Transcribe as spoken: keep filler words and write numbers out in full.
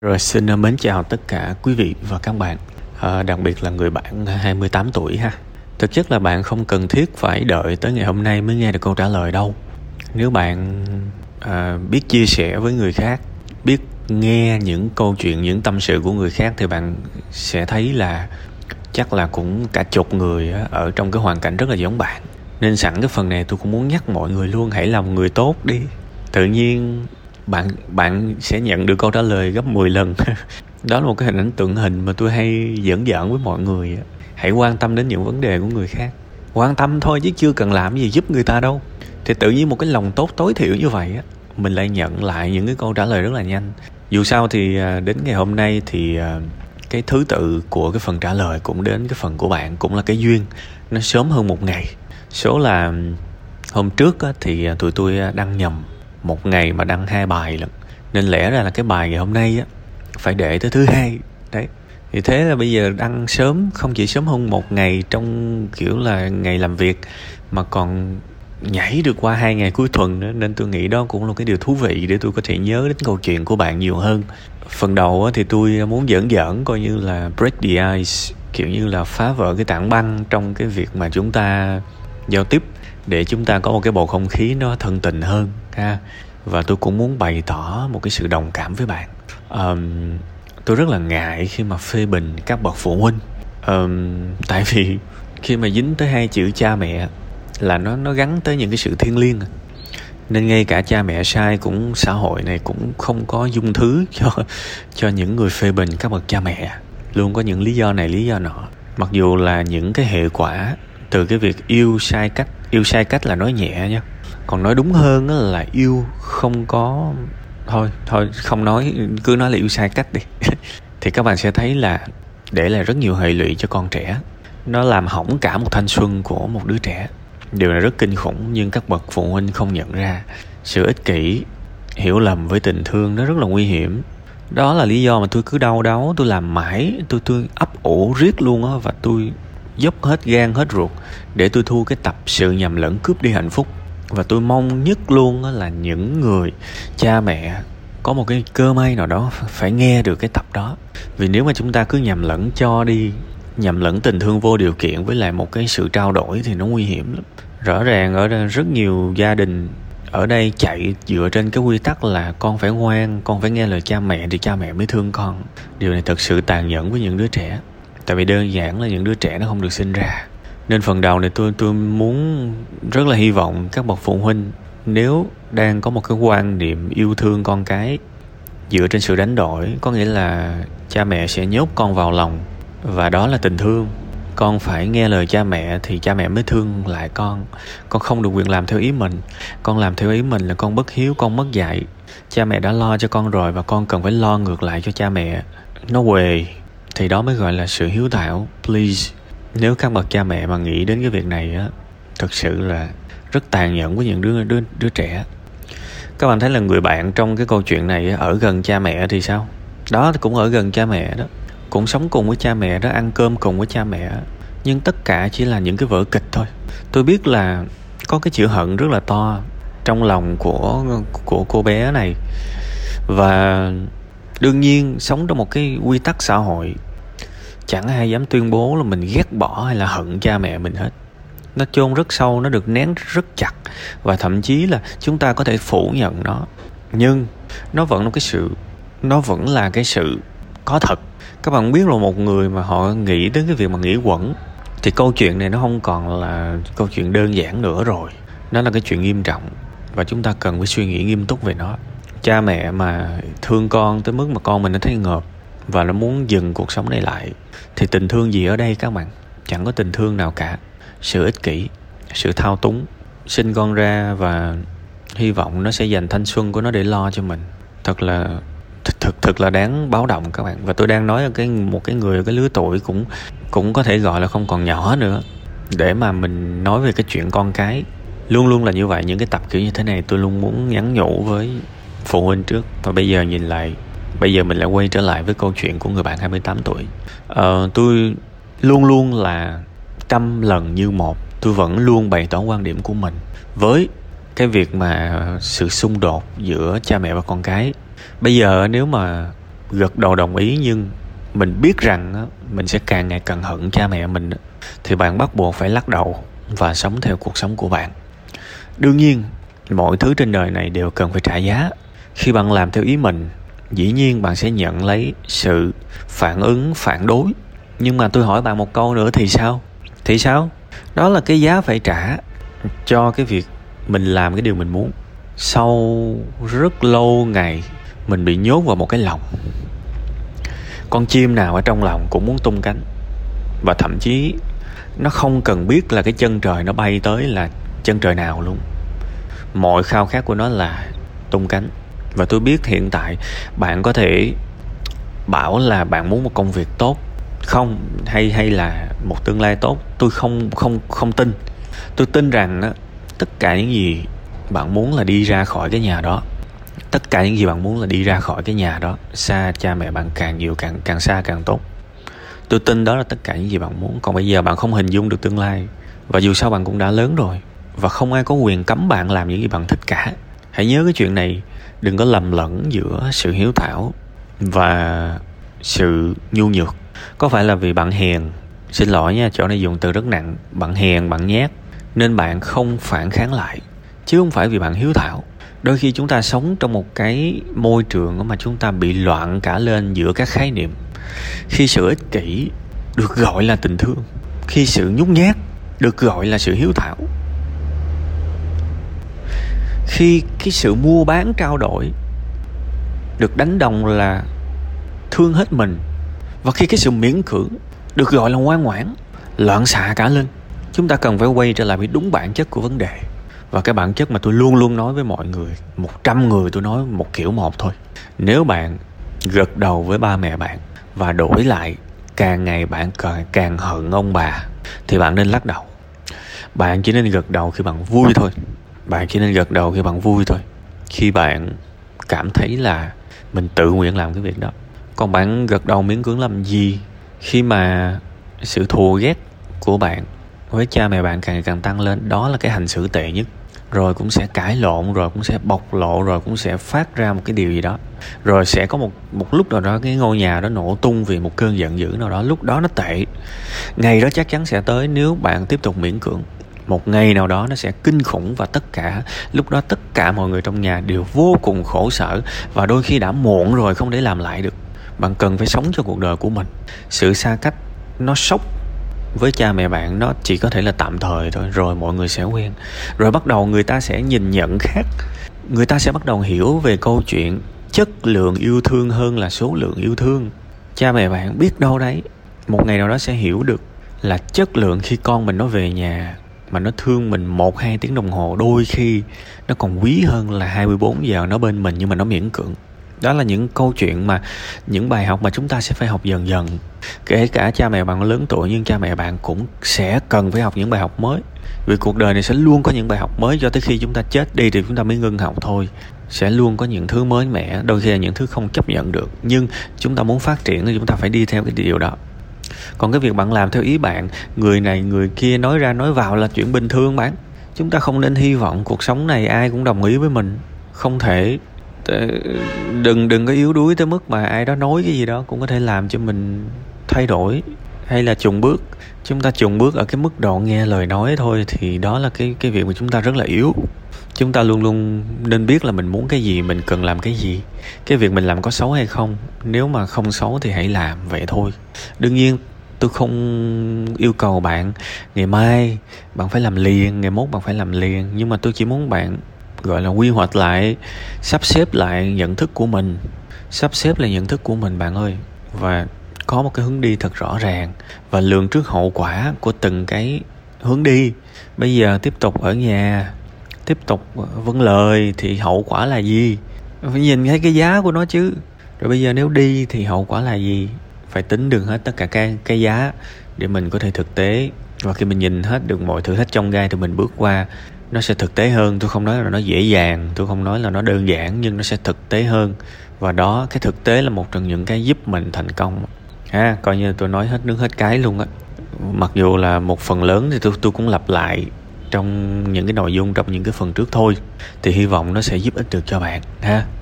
Rồi xin mến chào tất cả quý vị và các bạn, à, đặc biệt là người bạn hai mươi tám tuổi ha. Thực chất là bạn không cần thiết phải đợi tới ngày hôm nay mới nghe được câu trả lời đâu. Nếu bạn à, biết chia sẻ với người khác, biết nghe những câu chuyện, những tâm sự của người khác thì bạn sẽ thấy là chắc là cũng cả chục người ở trong cái hoàn cảnh rất là giống bạn. Nên sẵn cái phần này tôi cũng muốn nhắc mọi người luôn, hãy làm người tốt đi. Tự nhiên bạn bạn sẽ nhận được câu trả lời gấp mười lần. Đó là một cái hình ảnh tượng hình mà tôi hay giỡn giỡn với mọi người. Hãy quan tâm đến những vấn đề của người khác, quan tâm thôi chứ chưa cần làm gì giúp người ta đâu. Thì tự nhiên một cái lòng tốt tối thiểu như vậy á, mình lại nhận lại những cái câu trả lời rất là nhanh. Dù sao thì đến ngày hôm nay thì cái thứ tự của cái phần trả lời cũng đến cái phần của bạn, cũng là cái duyên, nó sớm hơn một ngày. Số là hôm trước á, thì tụi tôi đăng nhầm một ngày mà đăng hai bài lận, nên lẽ ra là cái bài ngày hôm nay á phải để tới thứ hai đấy. Thì thế là bây giờ đăng sớm, không chỉ sớm hơn một ngày trong kiểu là ngày làm việc, mà còn nhảy được qua hai ngày cuối tuần nữa. Nên tôi nghĩ đó cũng là cái điều thú vị để tôi có thể nhớ đến câu chuyện của bạn nhiều hơn. Phần đầu á, thì tôi muốn giỡn giỡn coi như là break the ice, kiểu như là phá vỡ cái tảng băng trong cái việc mà chúng ta giao tiếp, để chúng ta có một cái bầu không khí nó thân tình hơn ha. Và tôi cũng muốn bày tỏ một cái sự đồng cảm với bạn. um, Tôi rất là ngại khi mà phê bình các bậc phụ huynh, um, tại vì khi mà dính tới hai chữ cha mẹ là nó nó gắn tới những cái sự thiêng liêng, nên ngay cả cha mẹ sai cũng, xã hội này cũng không có dung thứ cho cho những người phê bình các bậc cha mẹ. Luôn có những lý do này lý do nọ, mặc dù là những cái hệ quả từ cái việc yêu sai cách. Yêu sai cách là nói nhẹ nha, còn nói đúng hơn là yêu không có. Thôi, thôi không nói, cứ nói là yêu sai cách đi. Thì các bạn sẽ thấy là để lại rất nhiều hệ lụy cho con trẻ. Nó làm hỏng cả một thanh xuân của một đứa trẻ. Điều này rất kinh khủng, nhưng các bậc phụ huynh không nhận ra. Sự ích kỷ, hiểu lầm với tình thương nó rất là nguy hiểm. Đó là lý do mà tôi cứ đau đáu, tôi làm mãi, tôi, tôi ấp ủ riết luôn á, và tôi dốc hết gan hết ruột để tôi thu cái tập sự nhầm lẫn cướp đi hạnh phúc. Và tôi mong nhất luôn là những người cha mẹ có một cái cơ may nào đó phải nghe được cái tập đó. Vì nếu mà chúng ta cứ nhầm lẫn cho đi, nhầm lẫn tình thương vô điều kiện với lại một cái sự trao đổi thì nó nguy hiểm lắm. Rõ ràng ở đây rất nhiều gia đình ở đây chạy dựa trên cái quy tắc là con phải ngoan, con phải nghe lời cha mẹ thì cha mẹ mới thương con. Điều này thật sự tàn nhẫn với những đứa trẻ. Tại vì đơn giản là những đứa trẻ nó không được sinh ra. Nên phần đầu này tôi tôi muốn rất là hy vọng các bậc phụ huynh nếu đang có một cái quan niệm yêu thương con cái dựa trên sự đánh đổi, có nghĩa là cha mẹ sẽ nhốt con vào lòng và đó là tình thương. Con phải nghe lời cha mẹ thì cha mẹ mới thương lại con. Con không được quyền làm theo ý mình. Con làm theo ý mình là con bất hiếu, con mất dạy. Cha mẹ đã lo cho con rồi và con cần phải lo ngược lại cho cha mẹ. Nó huề. Thì đó mới gọi là sự hiếu thảo, please. Nếu các bậc cha mẹ mà nghĩ đến cái việc này á, thật sự là rất tàn nhẫn với những đứa, đứa, đứa trẻ. Các bạn thấy là người bạn trong cái câu chuyện này ở gần cha mẹ thì sao? Đó, cũng ở gần cha mẹ đó, cũng sống cùng với cha mẹ đó, ăn cơm cùng với cha mẹ. Nhưng tất cả chỉ là những cái vở kịch thôi. Tôi biết là có cái chữ hận rất là to trong lòng của, của cô bé này. Và đương nhiên sống trong một cái quy tắc xã hội, chẳng ai dám tuyên bố là mình ghét bỏ hay là hận cha mẹ mình hết. Nó chôn rất sâu, nó được nén rất chặt. Và thậm chí là chúng ta có thể phủ nhận nó, nhưng nó vẫn là cái sự, nó vẫn là cái sự có thật. Các bạn biết là một người mà họ nghĩ đến cái việc mà nghĩ quẩn thì câu chuyện này nó không còn là câu chuyện đơn giản nữa rồi. Nó là cái chuyện nghiêm trọng và chúng ta cần phải suy nghĩ nghiêm túc về nó. Cha mẹ mà thương con tới mức mà con mình nó thấy ngợp và nó muốn dừng cuộc sống này lại thì tình thương gì ở đây các bạn? Chẳng có tình thương nào cả. Sự ích kỷ, sự thao túng. Sinh con ra và hy vọng nó sẽ dành thanh xuân của nó để lo cho mình. Thật là Thật, thật, thật là đáng báo động các bạn. Và tôi đang nói cái một cái người cái lứa tuổi cũng, cũng có thể gọi là không còn nhỏ nữa để mà mình nói về cái chuyện con cái. Luôn luôn là như vậy. Những cái tập kiểu như thế này tôi luôn muốn nhắn nhủ với phụ huynh trước. Và bây giờ nhìn lại, bây giờ mình lại quay trở lại với câu chuyện của người bạn hai mươi tám tuổi. Ờ, tôi luôn luôn là trăm lần như một, tôi vẫn luôn bày tỏ quan điểm của mình với cái việc mà sự xung đột giữa cha mẹ và con cái. Bây giờ nếu mà gật đầu đồng ý, nhưng mình biết rằng mình sẽ càng ngày càng hận cha mẹ mình, thì bạn bắt buộc phải lắc đầu và sống theo cuộc sống của bạn. Đương nhiên, mọi thứ trên đời này đều cần phải trả giá. Khi bạn làm theo ý mình, dĩ nhiên bạn sẽ nhận lấy sự phản ứng phản đối. Nhưng mà tôi hỏi bạn một câu nữa, thì sao? Thì sao? Đó là cái giá phải trả cho cái việc mình làm cái điều mình muốn. Sau rất lâu ngày, mình bị nhốt vào một cái lồng. Con chim nào ở trong lòng cũng muốn tung cánh, và thậm chí nó không cần biết là cái chân trời nó bay tới là chân trời nào luôn. Mọi khao khát của nó là tung cánh. Và tôi biết hiện tại bạn có thể bảo là bạn muốn một công việc tốt không, hay hay là một tương lai tốt. Tôi không không không tin. Tôi tin rằng á, tất cả những gì bạn muốn là đi ra khỏi cái nhà đó. Tất cả những gì bạn muốn là đi ra khỏi cái nhà đó, xa cha mẹ bạn càng nhiều, càng càng xa càng tốt. Tôi tin đó là tất cả những gì bạn muốn. Còn bây giờ bạn không hình dung được tương lai, và dù sao bạn cũng đã lớn rồi, và không ai có quyền cấm bạn làm những gì bạn thích cả. Hãy nhớ cái chuyện này, đừng có lầm lẫn giữa sự hiếu thảo và sự nhu nhược. Có phải là vì bạn hèn, xin lỗi nha, chỗ này dùng từ rất nặng, bạn hèn, bạn nhát, nên bạn không phản kháng lại, chứ không phải vì bạn hiếu thảo. Đôi khi chúng ta sống trong một cái môi trường mà chúng ta bị loạn cả lên giữa các khái niệm. Khi sự ích kỷ được gọi là tình thương, khi sự nhút nhát được gọi là sự hiếu thảo, khi cái sự mua bán trao đổi được đánh đồng là thương hết mình, và khi cái sự miễn cưỡng được gọi là ngoan ngoãn, loạn xạ cả lên. Chúng ta cần phải quay trở lại với đúng bản chất của vấn đề. Và cái bản chất mà tôi luôn luôn nói với mọi người, một trăm người tôi nói một kiểu một thôi. Nếu bạn gật đầu với ba mẹ bạn và đổi lại càng ngày bạn càng, càng hận ông bà, thì bạn nên lắc đầu. Bạn chỉ nên gật đầu khi bạn vui thôi. Bạn chỉ nên gật đầu khi bạn vui thôi. Khi bạn cảm thấy là mình tự nguyện làm cái việc đó. Còn bạn gật đầu miễn cưỡng làm gì khi mà sự thù ghét của bạn với cha mẹ bạn càng càng tăng lên? Đó là cái hành xử tệ nhất. Rồi cũng sẽ cãi lộn, rồi cũng sẽ bộc lộ, rồi cũng sẽ phát ra một cái điều gì đó. Rồi sẽ có một, một lúc nào đó cái ngôi nhà đó nổ tung vì một cơn giận dữ nào đó. Lúc đó nó tệ. Ngày đó chắc chắn sẽ tới nếu bạn tiếp tục miễn cưỡng. Một ngày nào đó nó sẽ kinh khủng, và tất cả lúc đó tất cả mọi người trong nhà đều vô cùng khổ sở, và đôi khi đã muộn rồi, không để làm lại được. Bạn cần phải sống cho cuộc đời của mình. Sự xa cách nó sốc với cha mẹ bạn, nó chỉ có thể là tạm thời thôi, rồi mọi người sẽ quen. Rồi bắt đầu người ta sẽ nhìn nhận khác. Người ta sẽ bắt đầu hiểu về câu chuyện chất lượng yêu thương hơn là số lượng yêu thương. Cha mẹ bạn biết đâu đấy một ngày nào đó sẽ hiểu được là chất lượng khi con mình nó về nhà mà nó thương mình một hai tiếng đồng hồ, đôi khi nó còn quý hơn là hai mươi bốn giờ nó bên mình nhưng mà nó miễn cưỡng. Đó là những câu chuyện mà, những bài học mà chúng ta sẽ phải học dần dần. Kể cả cha mẹ bạn lớn tuổi, nhưng cha mẹ bạn cũng sẽ cần phải học những bài học mới. Vì cuộc đời này sẽ luôn có những bài học mới, cho tới khi chúng ta chết đi thì chúng ta mới ngưng học thôi. Sẽ luôn có những thứ mới mẻ, đôi khi là những thứ không chấp nhận được. Nhưng chúng ta muốn phát triển thì chúng ta phải đi theo cái điều đó. Còn cái việc bạn làm theo ý bạn, người này người kia nói ra nói vào là chuyện bình thường bạn. Chúng ta không nên hy vọng cuộc sống này ai cũng đồng ý với mình. Không thể, đừng đừng có yếu đuối tới mức mà ai đó nói cái gì đó cũng có thể làm cho mình thay đổi hay là chùn bước. Chúng ta chùn bước ở cái mức độ nghe lời nói thôi, thì đó là cái cái việc mà chúng ta rất là yếu. Chúng ta luôn luôn nên biết là mình muốn cái gì, mình cần làm cái gì. Cái việc mình làm có xấu hay không, nếu mà không xấu thì hãy làm, vậy thôi. Đương nhiên tôi không yêu cầu bạn ngày mai bạn phải làm liền, ngày mốt bạn phải làm liền, nhưng mà tôi chỉ muốn bạn gọi là quy hoạch lại, sắp xếp lại nhận thức của mình. Sắp xếp lại nhận thức của mình bạn ơi. Và có một cái hướng đi thật rõ ràng, và lường trước hậu quả của từng cái hướng đi. Bây giờ tiếp tục ở nhà, tiếp tục vâng lời thì hậu quả là gì? Phải nhìn thấy cái giá của nó chứ. Rồi bây giờ nếu đi thì hậu quả là gì? Phải tính được hết tất cả cái, cái giá để mình có thể thực tế. Và khi mình nhìn hết được mọi thử thách trong gai thì mình bước qua, nó sẽ thực tế hơn. Tôi không nói là nó dễ dàng, tôi không nói là nó đơn giản, nhưng nó sẽ thực tế hơn. Và đó, cái thực tế là một trong những cái giúp mình thành công ha. Coi như tôi nói hết nước hết cái luôn á. Mặc dù là một phần lớn thì tôi, tôi cũng lặp lại trong những cái nội dung trong những cái phần trước thôi. Thì hy vọng nó sẽ giúp ích được cho bạn ha.